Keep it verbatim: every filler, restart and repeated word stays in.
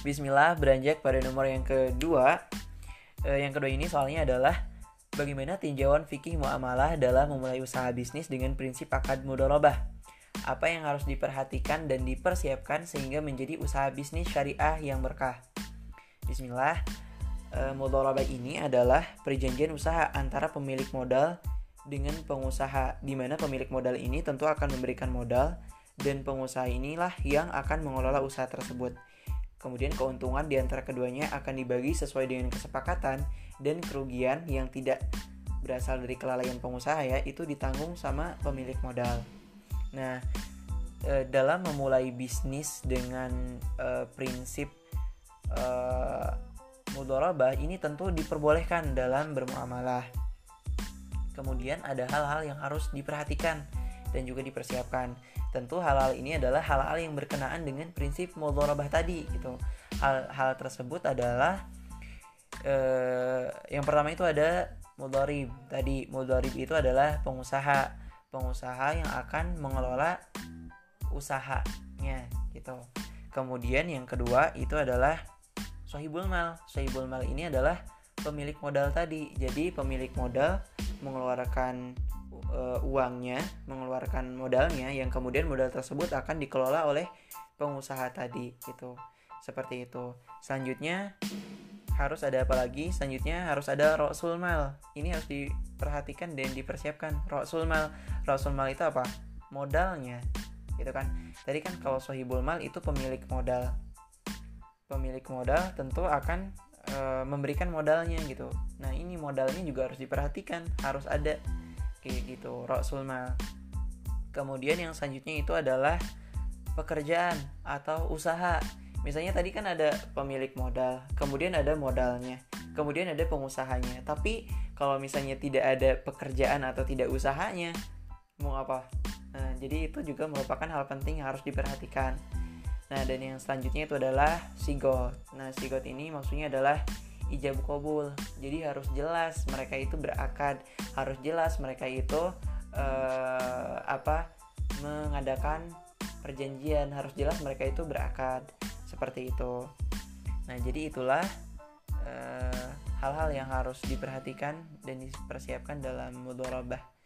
Bismillah, beranjak pada nomor yang kedua. e, Yang kedua ini soalnya adalah bagaimana tinjauan fikih muamalah dalam memulai usaha bisnis dengan prinsip akad mudharabah. Apa yang harus diperhatikan dan dipersiapkan sehingga menjadi usaha bisnis syariah yang berkah. Bismillah, e, mudharabah ini adalah perjanjian usaha antara pemilik modal dengan pengusaha, di mana pemilik modal ini tentu akan memberikan modal dan pengusaha inilah yang akan mengelola usaha tersebut. Kemudian keuntungan di antara keduanya akan dibagi sesuai dengan kesepakatan, dan kerugian yang tidak berasal dari kelalaian pengusaha ya itu ditanggung sama pemilik modal. Nah, e, dalam memulai bisnis dengan e, prinsip e, mudharabah ini tentu diperbolehkan dalam bermuamalah. Kemudian ada hal-hal yang harus diperhatikan dan juga dipersiapkan. Tentu hal-hal ini adalah hal-hal yang berkenaan dengan prinsip mudharabah tadi gitu. Hal-hal tersebut adalah eh, yang pertama itu ada mudharib. Tadi mudharib itu adalah pengusaha, pengusaha yang akan mengelola usahanya gitu. Kemudian yang kedua itu adalah sahibul mal. Sahibul mal ini adalah pemilik modal tadi. Jadi pemilik modal mengeluarkan uangnya, mengeluarkan modalnya, yang kemudian modal tersebut akan dikelola oleh pengusaha tadi gitu. Seperti itu. Selanjutnya harus ada apa lagi? Selanjutnya harus ada ra'sul mal. Ini harus diperhatikan dan dipersiapkan. Ra'sul mal. Ra'sul mal itu apa? Modalnya. Gitu kan. Tadi kan kalau sahibul mal itu pemilik modal. Pemilik modal tentu akan e, memberikan modalnya gitu. Nah, ini modalnya juga harus diperhatikan, harus ada kayak gitu, ra'sul mal. Kemudian yang selanjutnya itu adalah pekerjaan atau usaha. Misalnya tadi kan ada pemilik modal, kemudian ada modalnya, kemudian ada pengusahanya. Tapi kalau misalnya tidak ada pekerjaan atau tidak usahanya, mau apa? Nah, jadi itu juga merupakan hal penting yang harus diperhatikan. Nah, dan yang selanjutnya itu adalah sigot. Nah, sigot ini maksudnya adalah Ijab Kabul. Jadi harus jelas mereka itu berakad, harus jelas mereka itu eh, apa mengadakan perjanjian, harus jelas mereka itu berakad, seperti itu. Nah, jadi itulah eh, hal-hal yang harus diperhatikan dan dipersiapkan dalam mudharabah.